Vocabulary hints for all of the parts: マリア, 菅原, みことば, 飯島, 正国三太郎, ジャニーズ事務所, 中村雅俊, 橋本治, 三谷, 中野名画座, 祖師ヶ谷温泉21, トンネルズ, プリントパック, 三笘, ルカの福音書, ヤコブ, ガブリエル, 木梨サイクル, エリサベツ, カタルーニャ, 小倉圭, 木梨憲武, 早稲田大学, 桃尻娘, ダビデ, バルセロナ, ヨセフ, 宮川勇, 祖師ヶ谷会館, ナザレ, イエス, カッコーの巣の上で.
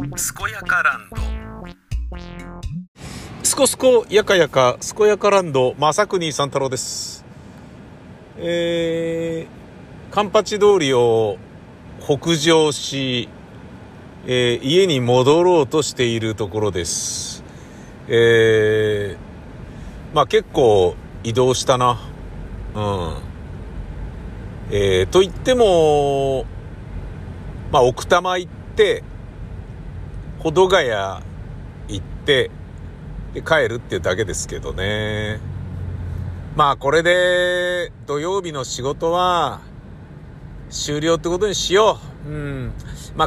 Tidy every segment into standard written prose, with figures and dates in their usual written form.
健やかランド。すこすこやかやか健やかランド、正国三太郎です。環八通りを北上し、家に戻ろうとしているところです。結構移動したな。と言っても、奥多摩行って保土ヶ谷行ってで帰るっていうだけですけどね。これで土曜日の仕事は終了ってことにしよう。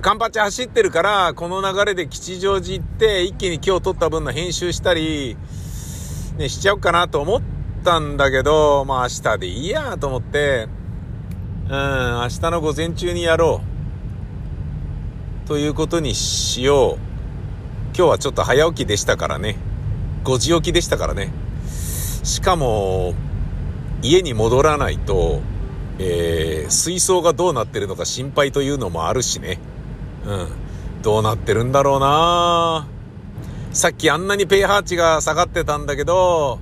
環八走ってるから、この流れで吉祥寺行って一気に今日撮った分の編集したり、しちゃおうかなと思ったんだけど、明日でいいやと思って、明日の午前中にやろうということにしよう。今日はちょっと早起きでしたからね。5時起きでしたからね。しかも家に戻らないと、水槽がどうなってるのか心配というのもあるしね。どうなってるんだろうな。さっきあんなにペーハー値が下がってたんだけど、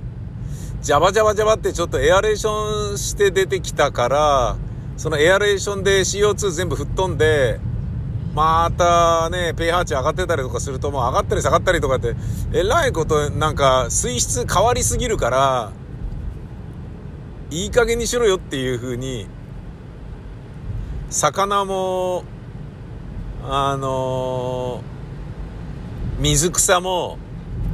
ジャバってちょっとエアレーションして出てきたから、そのエアレーションで CO2 全部吹っ飛んで、またねペーハー値上がってたりとかすると、もう上がったり下がったりとかってえらいこと、なんか水質変わりすぎるから、いい加減にしろよっていう風に、魚も水草も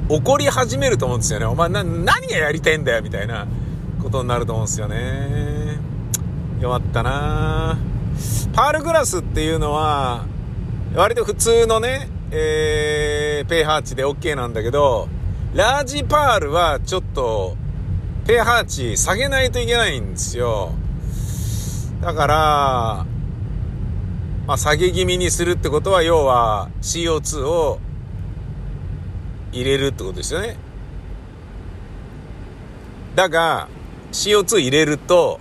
怒り始めると思うんですよね。お前何がやりたいんだよみたいなことになると思うんですよね。弱ったな。パールグラスっていうのは割と普通のね、ペーハー値で OK なんだけど、ラージパールはちょっとペーハー値下げないといけないんですよ。だから下げ気味にするってことは、要は CO2 を入れるってことですよね。だが CO2 入れると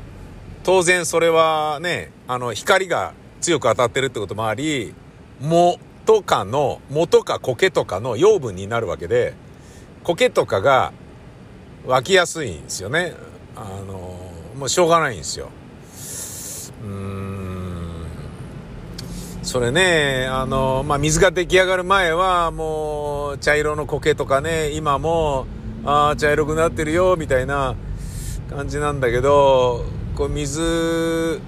当然それはね、光が強く当たってるってこともあり、藻とか苔とかの養分になるわけで、苔とかが湧きやすいんですよね。もうしょうがないんですよ。それね、水が出来上がる前はもう茶色の苔とかね、今も茶色くなってるよみたいな感じなんだけど、こう水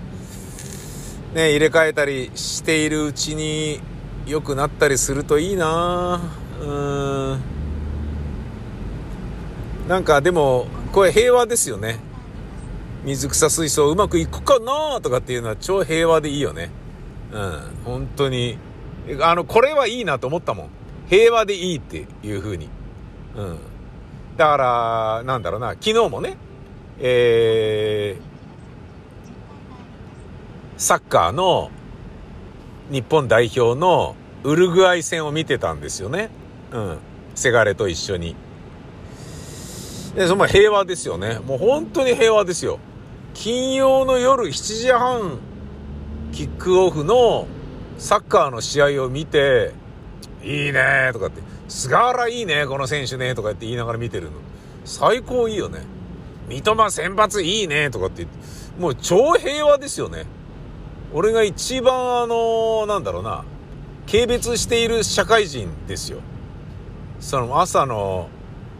ね入れ替えたりしているうちに良くなったりするといいな。なんかでもこれ平和ですよね。水草水槽うまくいくかなとかっていうのは超平和でいいよね。本当にこれはいいなと思ったもん。平和でいいっていう風に。だからなんだろうな、昨日もね、サッカーの日本代表のウルグアイ戦を見てたんですよね。せがれと一緒に。でその平和ですよね。もう本当に平和ですよ。金曜の夜7時半キックオフのサッカーの試合を見て、いいねとかって、菅原いいねこの選手ねとかって言いながら見てるの最高いいよね。三笘先発いいねとかって言って、もう超平和ですよね。俺が一番軽蔑している社会人ですよ。その朝の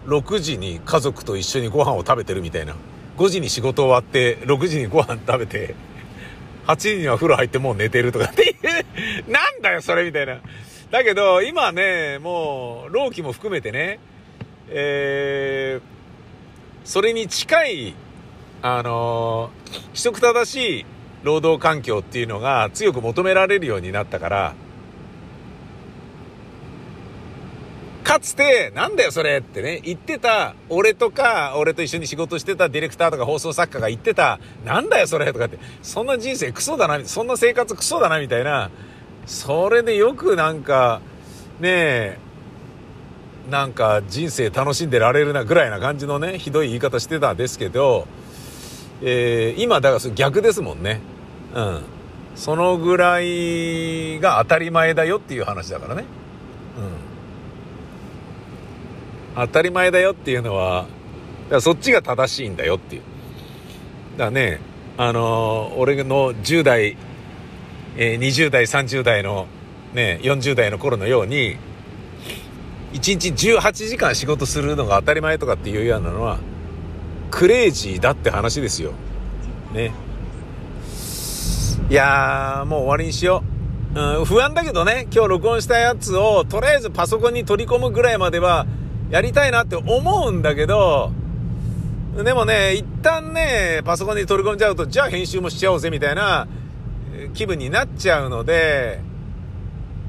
6時に家族と一緒にご飯を食べてるみたいな、5時に仕事終わって6時にご飯食べて8時には風呂入ってもう寝てるとかっていうなんだよそれみたいな。だけど今ね、もう老期も含めてね、それに近い規則正しい労働環境っていうのが強く求められるようになったから、かつてなんだよそれってね言ってた俺とか、俺と一緒に仕事してたディレクターとか放送作家が言ってた、なんだよそれとかって、そんな人生クソだな、そんな生活クソだなみたいな。それでよくなんか人生楽しんでられるなぐらいな感じのね、ひどい言い方してたんですけど、今だから逆ですもんね。そのぐらいが当たり前だよっていう話だからね。当たり前だよっていうのは、だからそっちが正しいんだよっていう。だからね、俺の10代、20代、30代の、ね、40代の頃のように、1日18時間仕事するのが当たり前とかっていうようなのは、クレイジーだって話ですよ。ね。いやー、もう終わりにしよう。不安だけどね、今日録音したやつを、とりあえずパソコンに取り込むぐらいまでは、やりたいなって思うんだけど、でもね、一旦ね、パソコンに取り込んじゃうと、じゃあ編集もしちゃおうぜみたいな気分になっちゃうので、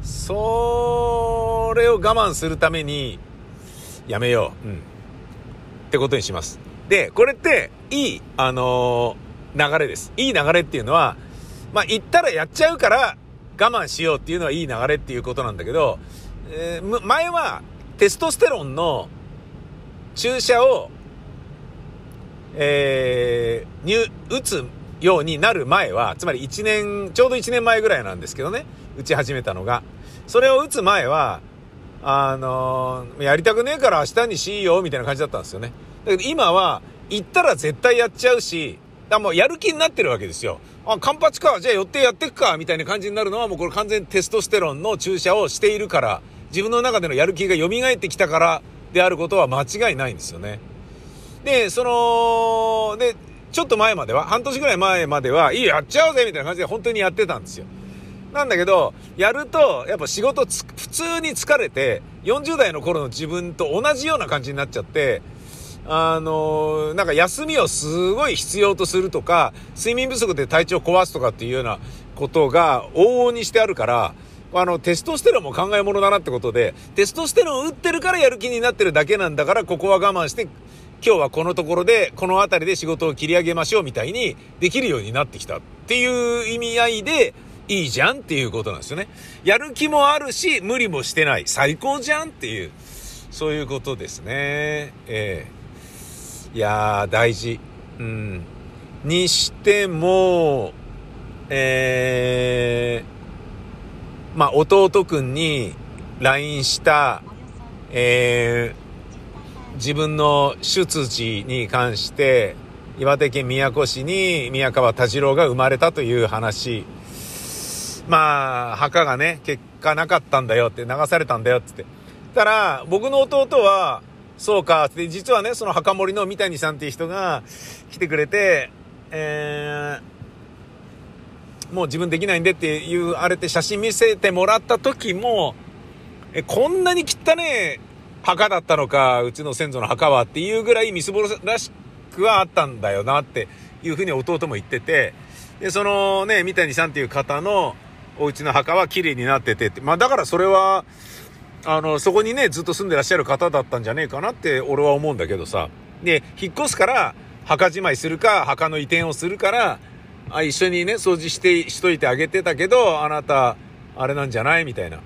それを我慢するためにやめよう、うん、ってことにします。で、これっていい、流れです。いい流れっていうのは、まあ言ったらやっちゃうから我慢しようっていうのはいい流れっていうことなんだけど、前はテストステロンの注射を、打つようになる前は、つまりちょうど1年前ぐらいなんですけどね、打ち始めたのが。それを打つ前は、やりたくねえから明日にしようみたいな感じだったんですよね。だけど今は、行ったら絶対やっちゃうし、もうやる気になってるわけですよ。あ、カンパチか、じゃあ寄ってやってくか、みたいな感じになるのは、もうこれ完全にテストステロンの注射をしているから、自分の中でのやる気が蘇ってきたからであることは間違いないんですよね。で、ちょっと前までは、半年ぐらい前までは、いいやっちゃおうぜみたいな感じで本当にやってたんですよ。なんだけど、やると、やっぱ仕事普通に疲れて、40代の頃の自分と同じような感じになっちゃって、なんか休みをすごい必要とするとか、睡眠不足で体調壊すとかっていうようなことが往々にしてあるから、テストステロンも考え物だなってことで、テストステロン打ってるからやる気になってるだけなんだから、ここは我慢して、今日はこのところで、このあたりで仕事を切り上げましょうみたいにできるようになってきたっていう意味合いで、いいじゃんっていうことなんですよね。やる気もあるし、無理もしてない。最高じゃんっていう、そういうことですね。いやー、大事。うん。にしても、弟くんに LINE した、自分の出自に関して、岩手県宮古市に宮川多治郎が生まれたという話。墓がね、結果なかったんだよって、流されたんだよって言って。たら、僕の弟は、そうかって、実はね、その墓守の三谷さんっていう人が来てくれて、もう自分できないんでって言われて写真見せてもらった時も、こんなに汚ねえ墓だったのか、うちの先祖の墓はっていうぐらいみすぼらしくはあったんだよなっていうふうに弟も言ってて、で、そのね、三谷さんっていう方のお家の墓は綺麗になってて、だからそれは、そこにね、ずっと住んでらっしゃる方だったんじゃねえかなって俺は思うんだけどさ。で、引っ越すから墓じまいするか、墓の移転をするから、一緒にね、掃除しといてあげてたけど、あなた、あれなんじゃないみたいな。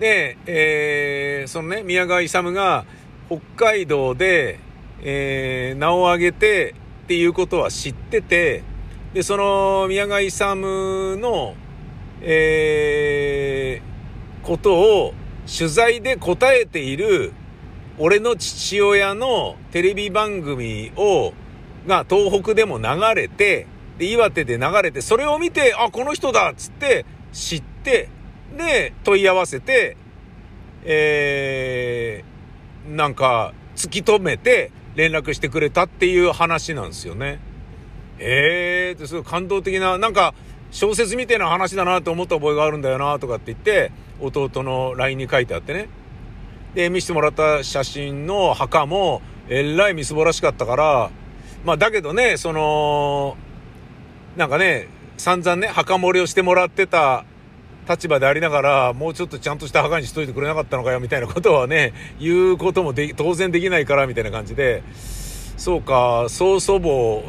で、そのね、宮川勇が、北海道で、名を挙げて、っていうことは知ってて、で、その、宮川勇の、ことを、取材で答えている、俺の父親のテレビ番組が東北でも流れて、で、岩手で流れて、それを見て、あ、この人だっつって知って、で、問い合わせて、突き止めて連絡してくれたっていう話なんですよね。ってすごい感動的な、小説みたいな話だなと思った覚えがあるんだよなとかって言って、弟の LINE に書いてあってね。で、見せてもらった写真の墓も、えらいみすぼらしかったから、だけどね、散々ね、墓守りをしてもらってた立場でありながら、もうちょっとちゃんとした墓にしといてくれなかったのかよ、みたいなことはね、言うことも当然できないから、みたいな感じで、そうか、曽祖母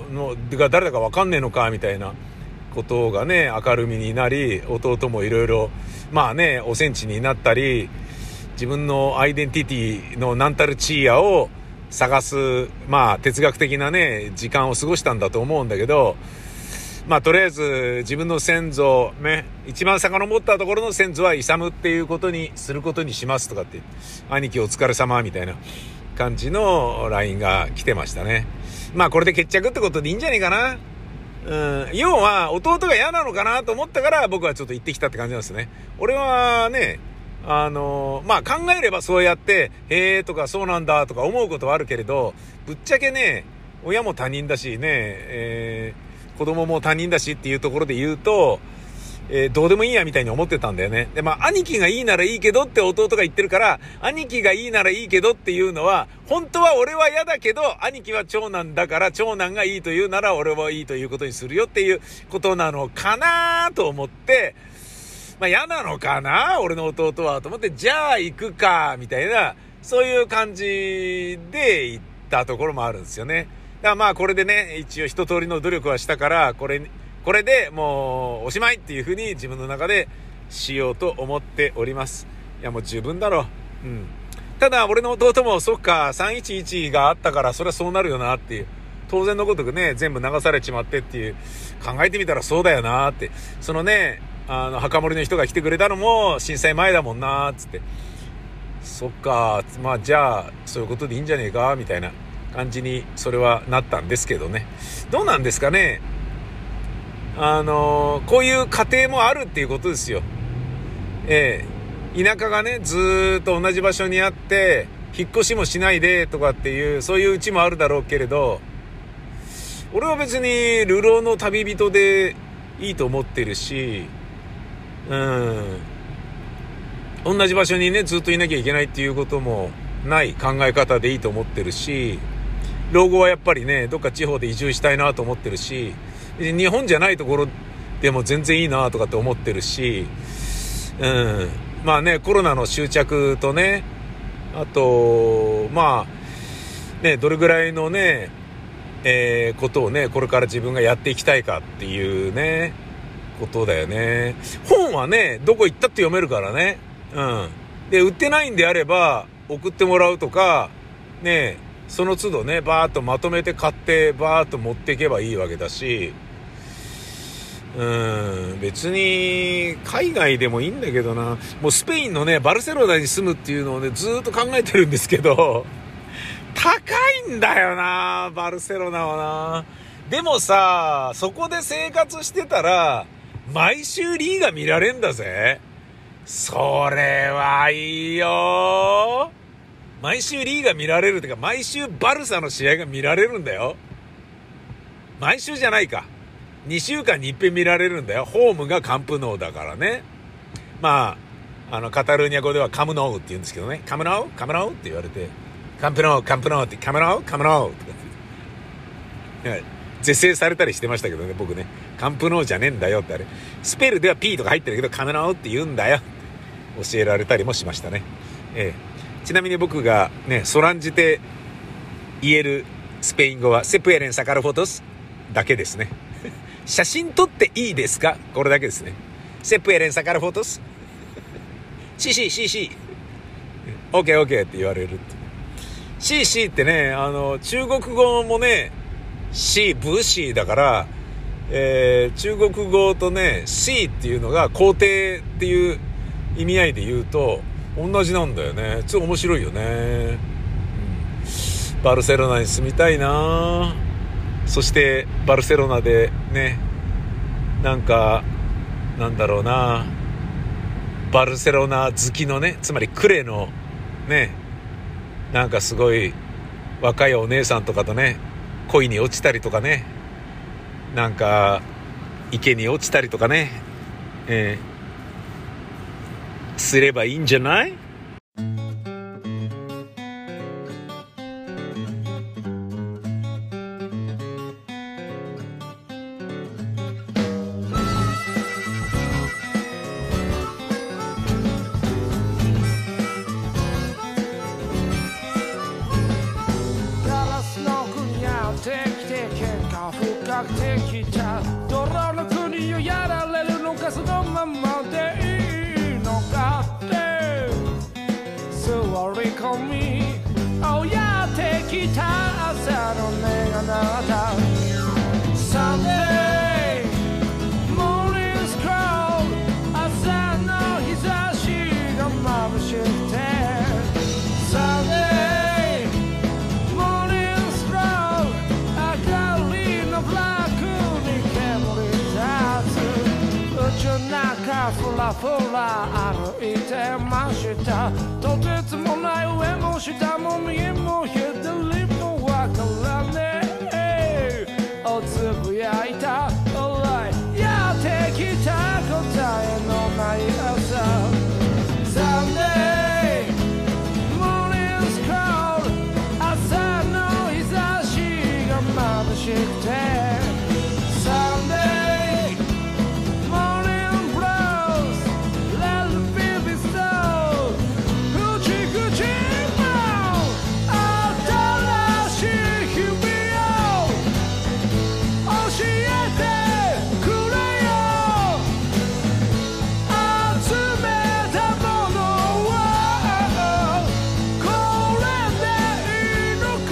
が誰だかわかんねえのか、みたいなことがね、明るみになり、弟もいろいろ、おセンチになったり、自分のアイデンティティの何たる地位やを、探す、哲学的なね、時間を過ごしたんだと思うんだけど、まあとりあえず自分の先祖ね、一番遡ったところの先祖はイサムっていうことにすることにしますとかって、兄貴お疲れ様みたいな感じの LINE が来てましたね。まあこれで決着ってことでいいんじゃねえかな。要は弟が嫌なのかなと思ったから僕はちょっと行ってきたって感じなんですね。俺はね、まあ考えればそうやってへーとかそうなんだとか思うことはあるけれど、ぶっちゃけね、親も他人だしね、子供も他人だしっていうところで言うと、どうでもいいやみたいに思ってたんだよね。で、まあ兄貴がいいならいいけどって弟が言ってるから、兄貴がいいならいいけどっていうのは本当は俺は嫌だけど兄貴は長男だから長男がいいというなら俺はいいということにするよっていうことなのかなと思って、まあ嫌なのかな俺の弟はと思って、じゃあ行くかみたいな、そういう感じで行ったところもあるんですよね。だからまあこれでね、一応一通りの努力はしたから、これでもうおしまいっていう風に自分の中でしようと思っております。いやもう十分だろう。うん。ただ俺の弟もそっか311があったからそれはそうなるよなっていう、当然のごとくね全部流されちまってっていう、考えてみたらそうだよなって、そのね墓守の人が来てくれたのも震災前だもんなーっつって、そっかまあじゃあそういうことでいいんじゃねえかみたいな感じにそれはなったんですけどね。どうなんですかね。こういう家庭もあるっていうことですよ。田舎がねずーっと同じ場所にあって引っ越しもしないでとかっていう、そういう家もあるだろうけれど、俺は別に流浪の旅人でいいと思ってるし、同じ場所にねずっといなきゃいけないっていうこともない考え方でいいと思ってるし、老後はやっぱりねどっか地方で移住したいなと思ってるし、日本じゃないところでも全然いいなとかって思ってるし、まあねコロナの終着とね、あとまあねどれぐらいのね、ことをねこれから自分がやっていきたいかっていうねことだよね。本はねどこ行ったって読めるからね。で売ってないんであれば送ってもらうとかね、その都度ねバーッとまとめて買ってバーッと持っていけばいいわけだし、別に海外でもいいんだけどな。もうスペインのねバルセロナに住むっていうのをねずーっと考えてるんですけど、高いんだよなバルセロナはな。でもさそこで生活してたら毎週リーガ見られんだぜ。それはいいよ。毎週リーが見られるというか、毎週バルサの試合が見られるんだよ。毎週じゃないか。2週間に一遍見られるんだよ。ホームがカンプノウだからね。まあ、カタルーニャ語ではカムノウって言うんですけどね。カムノウカムノウって言われて、カンプノウカンプノウってカムノウカムノウって言って。是正されたりしてましたけどね、僕ね。カンプノウじゃねえんだよってあれ。スペルでは P とか入ってるけど、カムノウって言うんだよ。教えられたりもしましたね。ちなみに僕がね、そらんじて言えるスペイン語は、セプエレンサカルフォトスだけですね。写真撮っていいですか？これだけですね。セプエレンサカルフォトス。シシシシ。オッケーオッケーって言われるって。シシってね、中国語もね、シブシだから、中国語とね、シっていうのが皇帝っていう意味合いで言うと、同じなんだよね。ちょっと面白いよね。バルセロナに住みたいな。そしてバルセロナでね、なんかなんだろうな、バルセロナ好きのね、つまりクレのね、なんかすごい若いお姉さんとかとね恋に落ちたりとかね、なんか池に落ちたりとかね、すればいいんじゃない？ガラスの国を敵的喧嘩を深くてきた、泥の国をやられるのかそのままでいい。らふら歩いてました」「とてつもない上も下も右も左もわからねえ」おつぶやいた笑いやってきた答えのない朝Sunday morning blows, let the beat be slow. Gucci Gucci now,新しい日々を教えてくれよ。集めたものはこれでいいのか。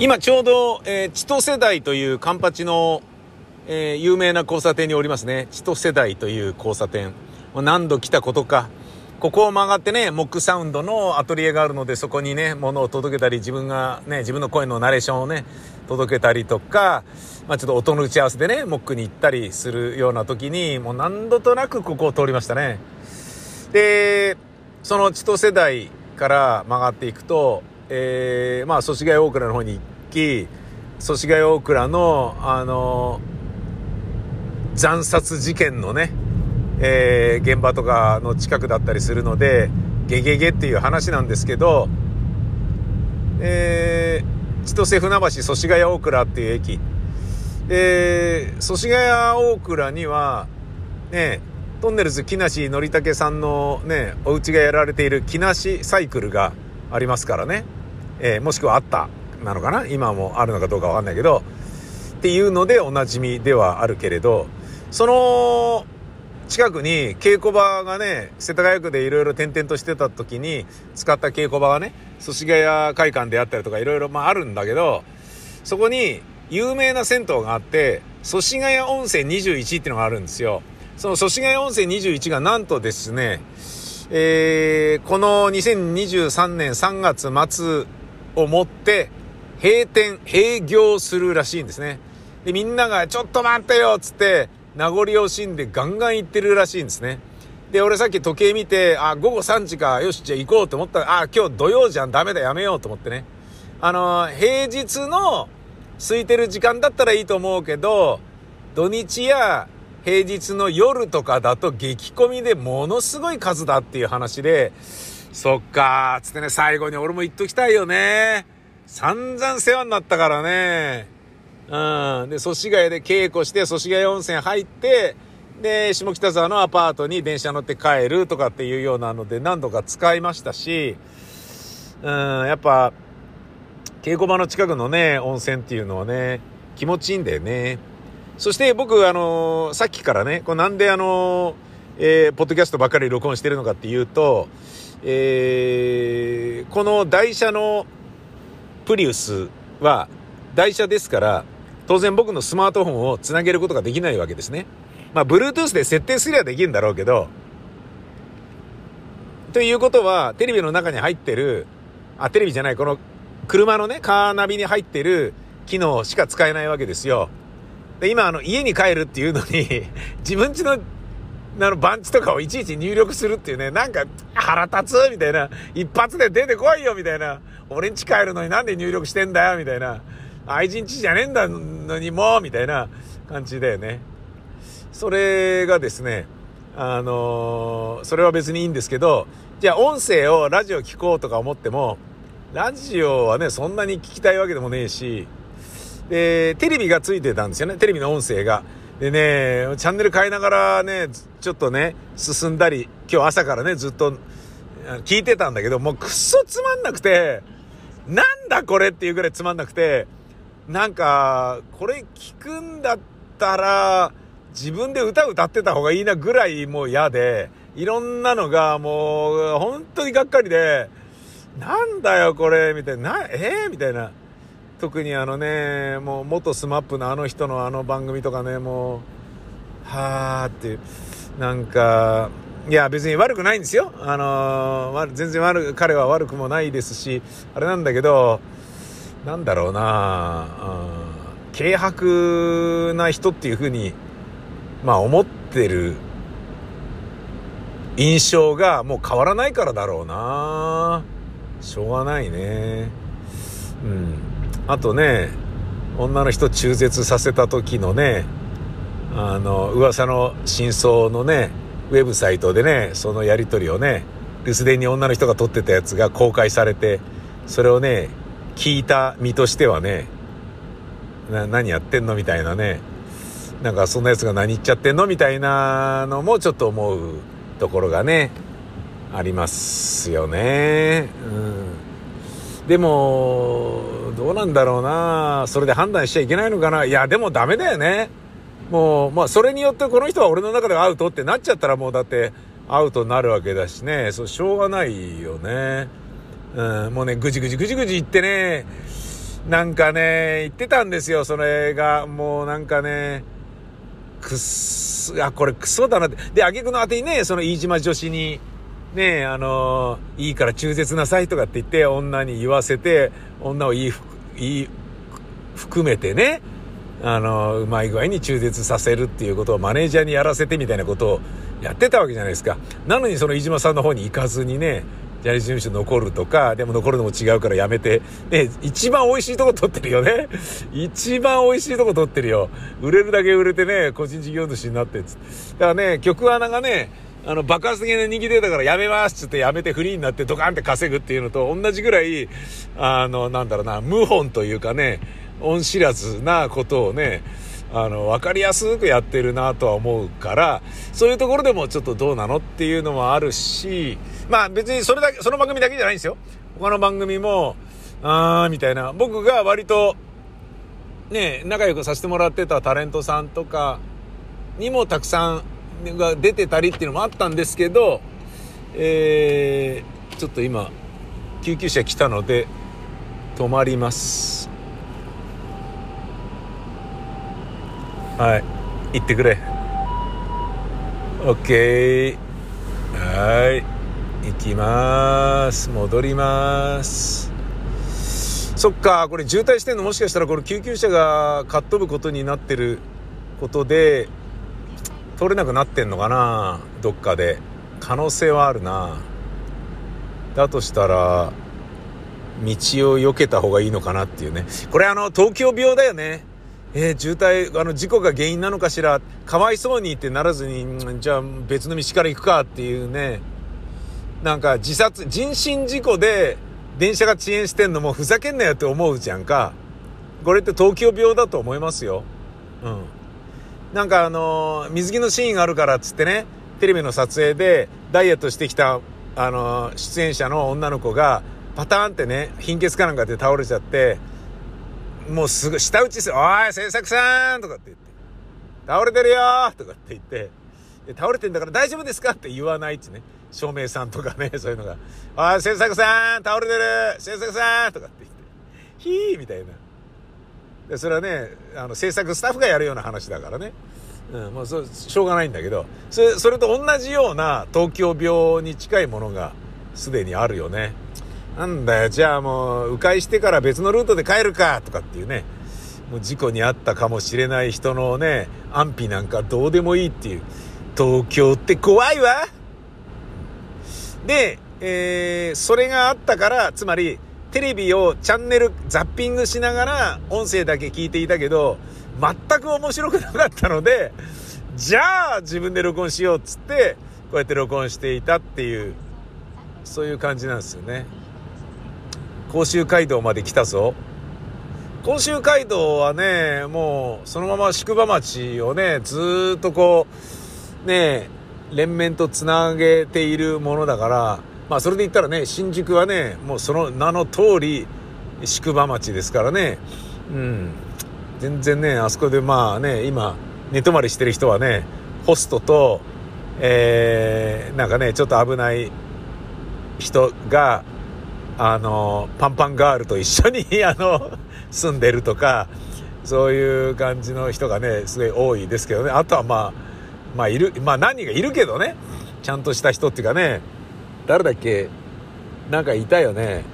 今ちょうど、千歳台というカンパチの、有名な交差点におりますね。千歳台という交差点。何度来たことか。ここを曲がってね、モックサウンドのアトリエがあるので、そこにね、物を届けたり、自分がね、自分の声のナレーションをね、届けたりとか、まあちょっと音の打ち合わせでね、モックに行ったりするような時に、もう何度となくここを通りましたね。で、その千歳台から曲がっていくと、まあ祖師ヶ谷大倉の方に行き、祖師ヶ谷大倉の惨殺事件のね、現場とかの近くだったりするので、ゲゲゲっていう話なんですけど、千歳船橋祖師ヶ谷大倉っていう駅、祖師ヶ谷大倉にはね、トンネルズ木梨憲武さんのね、お家がやられている木梨サイクルがありますからね、もしくはあったなのかな、今もあるのかどうかわかんないけどっていうのでおなじみではあるけれど、その近くに稽古場がね、世田谷区でいろいろ転々としてた時に使った稽古場がね、祖師ヶ谷会館であったりとかいろいろあるんだけど、そこに有名な銭湯があって、祖師ヶ谷温泉21っていうのがあるんですよ。その祖師ヶ谷温泉21がなんとですね、この2023年3月末をもって閉店、閉業するらしいんですね。で、みんながちょっと待ってよっつって名残惜しんでガンガン行ってるらしいんですね。で、俺さっき時計見て、あ、午後3時か、よし、じゃあ行こうと思ったら、あ、今日土曜じゃん、ダメだ、やめようと思ってね。平日の空いてる時間だったらいいと思うけど、土日や平日の夜とかだと激混みでものすごい数だっていう話で、そっかーつってね、最後に俺も言っときたいよね。散々世話になったからね。うん。で、祖師ヶ谷で稽古して、祖師ヶ谷温泉入って、で、下北沢のアパートに電車乗って帰るとかっていうようなので何度か使いましたし、うん、やっぱ、稽古場の近くのね、温泉っていうのはね、気持ちいいんだよね。そして僕、さっきからね、これなんでポッドキャストばっかり録音してるのかっていうと、この台車のプリウスは台車ですから、当然僕のスマートフォンをつなげることができないわけですね。まあ、Bluetooth で設定すればできるんだろうけど、ということは、テレビの中に入ってる、あ、テレビじゃない、この車のね、カーナビに入ってる機能しか使えないわけですよ。で、今家に帰るっていうのに自分家の番地とかをいちいち入力するっていうね、なんか腹立つみたいな、一発で出てこいよみたいな、俺ん家帰るのになんで入力してんだよみたいな、愛人家じゃねえんだのにもうみたいな感じだよね。それがですね、それは別にいいんですけど、じゃあ音声をラジオ聞こうとか思っても、ラジオはね、そんなに聞きたいわけでもねえし、で、テレビがついてたんですよね、テレビの音声が。でね、チャンネル変えながらね、ちょっとね、進んだり、今日朝からね、ずっと聞いてたんだけど、もうくそつまんなくて、なんだこれっていうぐらいつまんなくて、なんか、これ聞くんだったら、自分で歌歌ってた方がいいなぐらいもう嫌で、いろんなのがもう、本当にがっかりで、なんだよこれ、みたいな、みたいな。特にもう元スマップのあの人のあの番組とかね、もうはーっていう、なんか、いや別に悪くないんですよ、全然彼は悪くもないですしあれなんだけど、なんだろうな、軽薄な人っていう風に、まあ、思ってる印象がもう変わらないからだろうな。しょうがないね。うん。あとね、女の人中絶させた時のね、噂の真相のね、ウェブサイトでね、そのやり取りをね、留守電に女の人が撮ってたやつが公開されて、それをね、聞いた身としてはね、何やってんのみたいなね、なんかそんなやつが何言っちゃってんのみたいなのもちょっと思うところがね、ありますよね。うん、でもどうなんだろうな、それで判断しちゃいけないのかな。いやでもダメだよね。もう、まあ、それによってこの人は俺の中ではアウトってなっちゃったら、もうだってアウトになるわけだしね、そうしょうがないよね。うん、もうね、ぐじぐじ言ってね、なんかね、言ってたんですよ、それが。もうなんかね、これクソだなって。で、挙句のあてにね、その飯島女子に、ね、いいから中絶なさいとかって言って、女に言わせて、女を含めてね、うまい具合に中絶させるっていうことをマネージャーにやらせてみたいなことをやってたわけじゃないですか。なのにその飯島さんの方に行かずにね、ジャニーズ事務所残るとか、でも残るのも違うからやめて、ね、一番美味しいとこ取ってるよね。一番美味しいとこ取ってるよ。売れるだけ売れてね、個人事業主になってだからね、局アナがね、爆発的な人気出たからやめますっつってやめてフリーになってドカンって稼ぐっていうのと同じぐらい、なんだろうな、無本というかね、恩知らずなことをね、分かりやすくやってるなとは思うから、そういうところでもちょっとどうなのっていうのもあるし、まあ別にそれだけ、その番組だけじゃないんですよ。他の番組もみたいな、僕が割とね仲良くさせてもらってたタレントさんとかにもたくさんが出てたりっていうのもあったんですけど、ちょっと今救急車来たので止まります。はい、行ってくれ。 OK、 はい、行きます。戻ります。そっか、これ渋滞してんの、もしかしたらこれ救急車がかっ飛ぶことになってることで通れなくなってんのかな、どっかで。可能性はあるな。だとしたら道を避けた方がいいのかなっていうね。これ東京病だよね。渋滞、事故が原因なのかしら、かわいそうにってならずに、じゃあ別の道から行くかっていうね。なんか人身事故で電車が遅延してんのもふざけんなよって思うじゃんか。これって東京病だと思いますよ。うん。なんか水着のシーンがあるからっつってね、テレビの撮影でダイエットしてきた、出演者の女の子がパターンってね、貧血かなんかで倒れちゃって、もうすぐ下打ちする。おい制作さんとかって言って、倒れてるよとかって言って、倒れてんだから大丈夫ですかって言わないってね、照明さんとかね、そういうのが、おい制作さん倒れてる制作さんとかって言って、ヒーみたいな。でそれはね、制作スタッフがやるような話だからね、もうしょうがないんだけど、それと同じような東京病に近いものがすでにあるよね。なんだよ、じゃあもう迂回してから別のルートで帰るかとかっていうね、もう事故に遭ったかもしれない人のね、安否なんかどうでもいいっていう、東京って怖いわ。で、それがあったから、つまりテレビをチャンネルザッピングしながら音声だけ聞いていたけど全く面白くなかったので、じゃあ自分で録音しようっつってこうやって録音していたっていう、そういう感じなんですよね。甲州街道まで来たぞ。甲州街道はね、もうそのまま宿場町をね、ずっとこうね連綿とつなげているものだから、まあそれで言ったらね、新宿はね、もうその名の通り宿場町ですからね。うん、全然ね、あそこでまあね、今寝泊まりしてる人はね、ホストと、なんかねちょっと危ない人がパンパンガールと一緒に住んでるとか、そういう感じの人がねすごい多いですけどね。あとはまあいる、まあ何人かいるけどね、ちゃんとした人っていうかね、誰だっけ、なんかいたよね、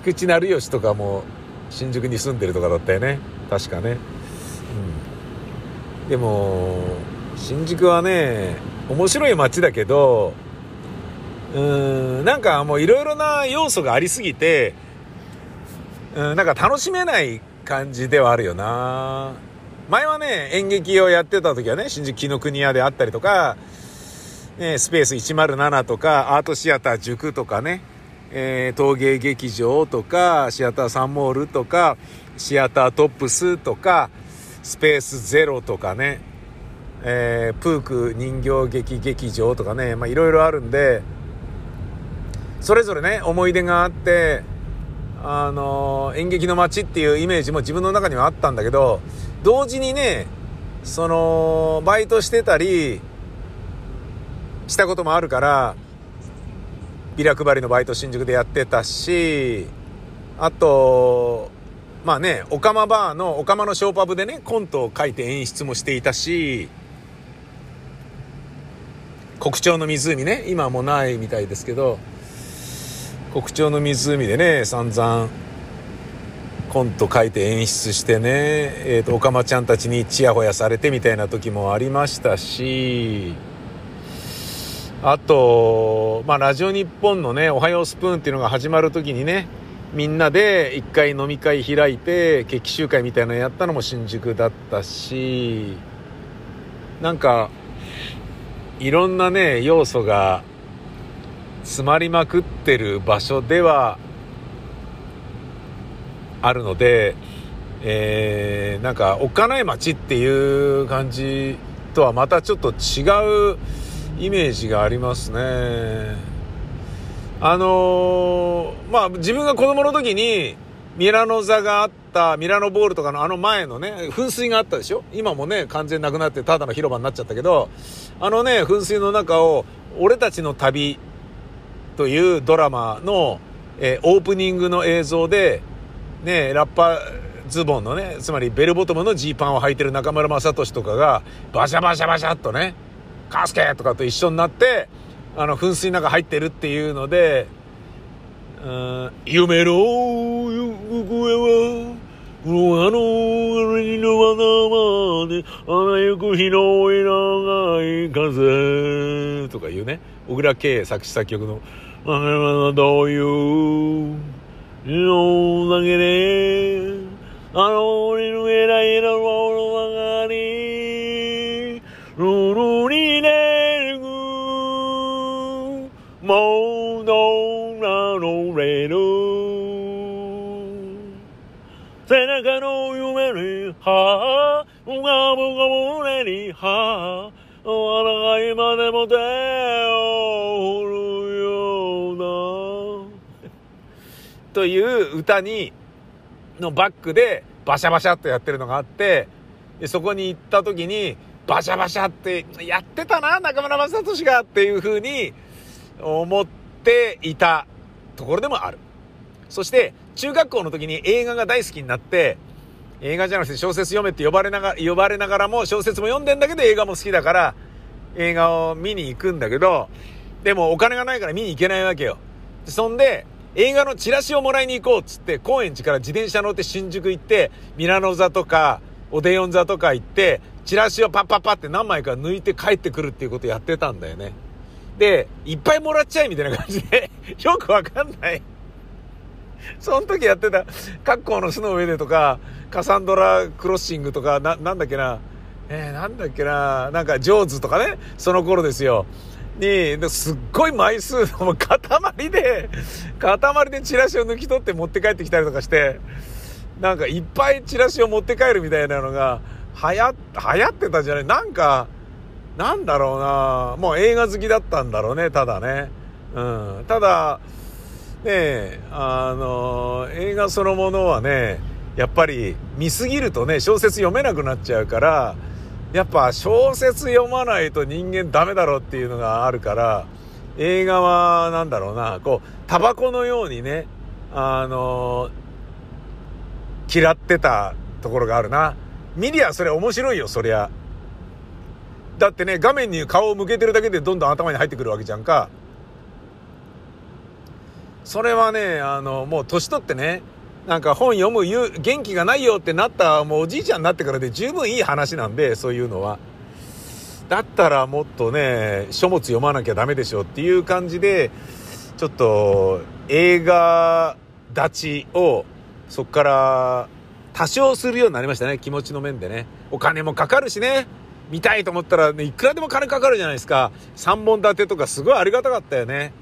菊池成吉とかも新宿に住んでるとかだったよね、確かね、うん、でも新宿はね面白い街だけど、なんかもういろいろな要素がありすぎて、なんか楽しめない感じではあるよな。前はね演劇をやってた時はね新宿紀伊国屋であったりとか、ね、スペース107とかアートシアター塾とかね、陶芸劇場とかシアターサンモールとかシアタートップスとかスペースゼロとかね、プーク人形劇劇場とかね、いろいろあるんでそれぞれね思い出があって、演劇の街っていうイメージも自分の中にはあったんだけど、同時にねそのバイトしてたりしたこともあるから、ビラ配りのバイト新宿でやってたし、あとまあねオカマバーのオカマのショーパブでねコントを書いて演出もしていたし、国潮の湖ね今はもうないみたいですけど、国潮の湖でね散々コント書いて演出してね、オカマちゃんたちにチヤホヤされてみたいな時もありましたし、あと、ラジオ日本のねおはようスプーンっていうのが始まる時にねみんなで一回飲み会開いて決起集会みたいなのやったのも新宿だったし、なんかいろんなね要素が詰まりまくってる場所ではあるので、なんかおっかない街っていう感じとはまたちょっと違うイメージがありますね。自分が子供の時にミラノ座があったミラノボールとかのあの前のね噴水があったでしょ。今もね完全なくなってただの広場になっちゃったけど、あのね噴水の中を俺たちの旅というドラマの、オープニングの映像でねラッパズボンのねつまりベルボトムのジーパンを履いてる中村雅俊とかがバシャバシャバシャっとねカスケとかと一緒になって噴水の中入ってるっていうので、夢の行方はあの俺の頭であらゆく広い長い風とかいうね小倉圭作詞作曲のあれはどういうのだけであの俺の偉いのロールばかりロロリレグモードラのレル背中の夢にはぁうがぶが胸にはぁ我が今でも手を振るようなという歌にのバックでバシャバシャっとやってるのがあって、でそこに行った時にバシャバシャってやってたな中村雅俊がっていう風に思っていたところでもある。そして中学校の時に映画が大好きになって、映画じゃなくて小説読めって呼ばれながらも小説も読んでんだけど映画も好きだから映画を見に行くんだけど、でもお金がないから見に行けないわけよ。そんで映画のチラシをもらいに行こうっつって高円寺から自転車乗って新宿行ってミラノ座とかオデヨン座とか行ってチラシをパッパッパって何枚か抜いて帰ってくるっていうことやってたんだよね。でいっぱいもらっちゃえみたいな感じでよくわかんないその時やってたカッコーの巣の上でとかカサンドラクロッシングとか なんかジョーズとかねその頃ですよにすっごい枚数の塊でチラシを抜き取って持って帰ってきたりとかして、なんかいっぱいチラシを持って帰るみたいなのが流行ってたじゃない。なんかなんだろうな、もう映画好きだったんだろうねただね、うん、ただねえ映画そのものはねやっぱり見すぎるとね小説読めなくなっちゃうから、やっぱ小説読まないと人間ダメだろうっていうのがあるから、映画はなんだろうなこうタバコのようにね嫌ってたところがあるな。見りゃそれ面白いよそりゃ、だってね画面に顔を向けてるだけでどんどん頭に入ってくるわけじゃんか。それはねもう年取ってねなんか本読む元気がないよってなったもうおじいちゃんになってからで十分いい話なんで、そういうのはだったらもっとね書物読まなきゃダメでしょっていう感じで、ちょっと映画立ちをそこから多少するようになりましたね、気持ちの面でね。お金もかかるしね、見たいと思ったら、ね、いくらでも金かかるじゃないですか。3本立てとかすごいありがたかったよね。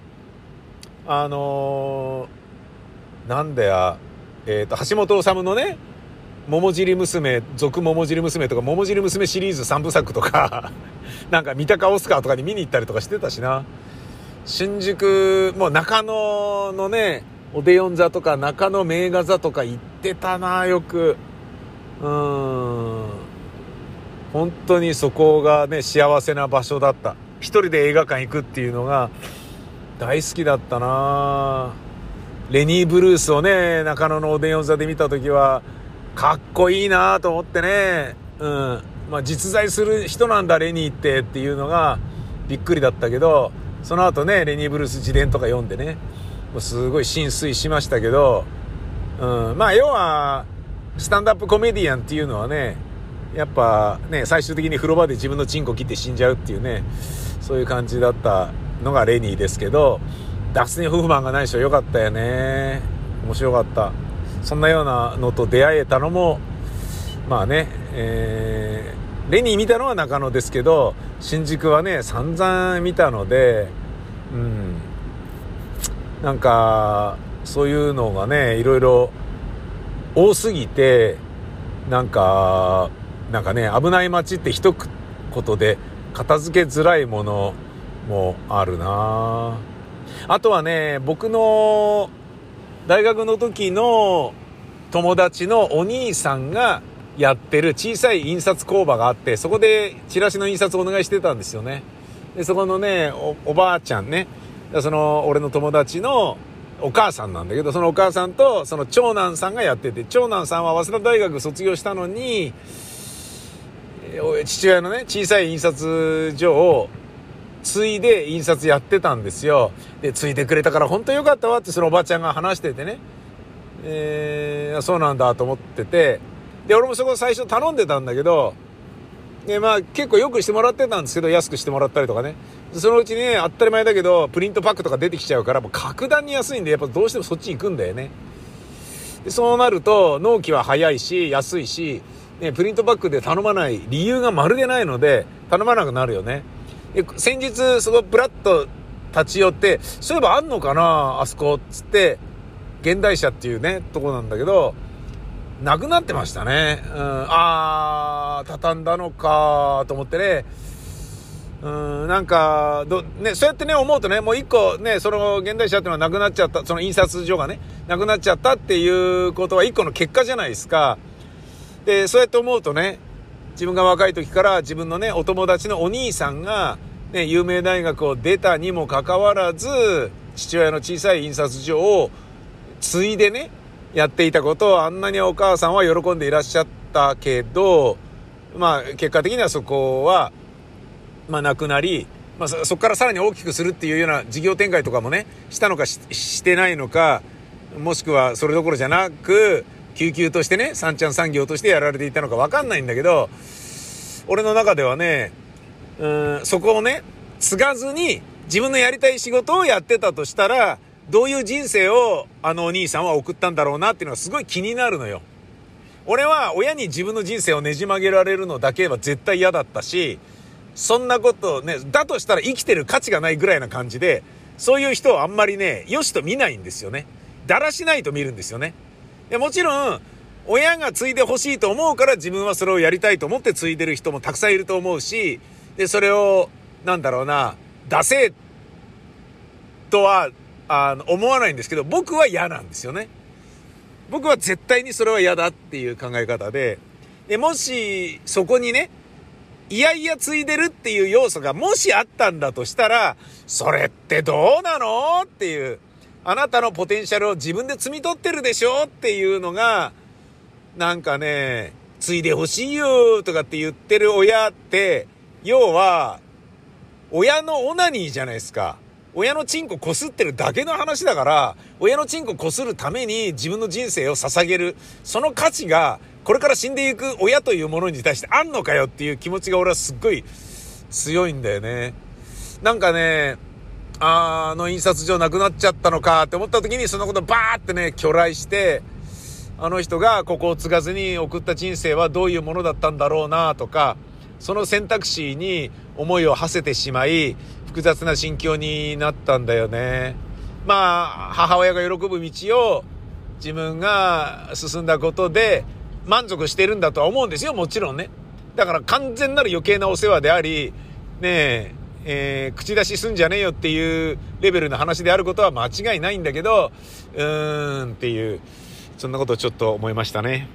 なんだよ、橋本治のね桃尻娘続桃尻娘とか桃尻娘シリーズ3部作とかなんか三鷹オスカーとかに見に行ったりとかしてたしな。新宿もう中野のねオデオン座とか中野名画座とか行ってたな、よく。本当にそこがね幸せな場所だった。一人で映画館行くっていうのが大好きだったな。レニー・ブルースをね中野のオデオン座で見た時はかっこいいなと思ってね、まあ、実在する人なんだレニーってっていうのがびっくりだったけど、その後ねレニー・ブルース自伝とか読んでねすごい心酔しましたけど、まあ要はスタンダップコメディアンっていうのはねやっぱね最終的に風呂場で自分のチンコ切って死んじゃうっていうね、そういう感じだったのがレニーですけど、ダスティン・ホフマンがないしょよかったよね、面白かった。そんなようなのと出会えたのもまあね、レニー見たのは中野ですけど新宿はね散々見たので、なんかそういうのがねいろいろ多すぎて、なんかね危ない街って一言で片付けづらいものもあるな。あとはね僕の大学の時の友達のお兄さんがやってる小さい印刷工場があって、そこでチラシの印刷をお願いしてたんですよね。でそこのね おばあちゃんね、その俺の友達のお母さんなんだけど、そのお母さんとその長男さんがやってて、長男さんは早稲田大学卒業したのに父親のね小さい印刷所を継いで印刷やってたんですよ。で継いでくれたから本当よかったわってそのおばちゃんが話しててね、そうなんだと思ってて、で俺もそこ最初頼んでたんだけど、でまあ結構よくしてもらってたんですけど安くしてもらったりとかね、そのうちにね当たり前だけどプリントパックとか出てきちゃうからもう格段に安いんでやっぱどうしてもそっち行くんだよね。でそうなると納期は早いし安いし、ね、プリントパックで頼まない理由がまるでないので頼まなくなるよね。で先日そこブラッと立ち寄って、そういえばあんのかなあそこっつって、現代社っていうねとこなんだけどなくなってましたね。畳んだのかと思ってね、なんかね、そうやってね思うとねもう一個ねその現代社っていうのはなくなっちゃった、その印刷所がねなくなっちゃったっていうことは一個の結果じゃないですか。でそうやって思うとね自分が若い時から自分のねお友達のお兄さんが、ね、有名大学を出たにもかかわらず父親の小さい印刷所を継いでねやっていたことをあんなにお母さんは喜んでいらっしゃったけど、まあ結果的にはそこはまあなくなり、まあ、そこからさらに大きくするっていうような事業展開とかもねしたのか してないのか、もしくはそれどころじゃなく救急としてね三ちゃん産業としてやられていたのか分かんないんだけど、俺の中ではねそこをね継がずに自分のやりたい仕事をやってたとしたらどういう人生をあのお兄さんは送ったんだろうなっていうのがすごい気になるのよ。俺は親に自分の人生をねじ曲げられるのだけは絶対嫌だったし、そんなことねだとしたら生きてる価値がないぐらいな感じで、そういう人をあんまりねよしと見ないんですよね。だらしないと見るんですよね。でもちろん親が継いでほしいと思うから自分はそれをやりたいと思って継いでる人もたくさんいると思うし、でそれをなんだろうな惰性とは思わないんですけど、僕は嫌なんですよね。僕は絶対にそれは嫌だっていう考え方 でもしそこにねいやいや継いでるっていう要素がもしあったんだとしたら、それってどうなのっていう、あなたのポテンシャルを自分で摘み取ってるでしょっていうのが、なんかね継いでほしいよとかって言ってる親って要は親のオナニーじゃないですか。親のチンコこすってるだけの話だから、親のチンコこするために自分の人生を捧げる、その価値がこれから死んでいく親というものに対してあんのかよっていう気持ちが俺はすっごい強いんだよね。なんかね、あの印刷所なくなっちゃったのかって思った時に、そのことバーってね巨来して、あの人がここを継がずに送った人生はどういうものだったんだろうなとか、その選択肢に思いを馳せてしまい、複雑な心境になったんだよね。まあ母親が喜ぶ道を自分が進んだことで満足してるんだとは思うんですよ、もちろんね。だから完全なる余計なお世話でありねえ、口出しすんじゃねえよっていうレベルの話であることは間違いないんだけど、っていう、そんなことをちょっと思いましたね。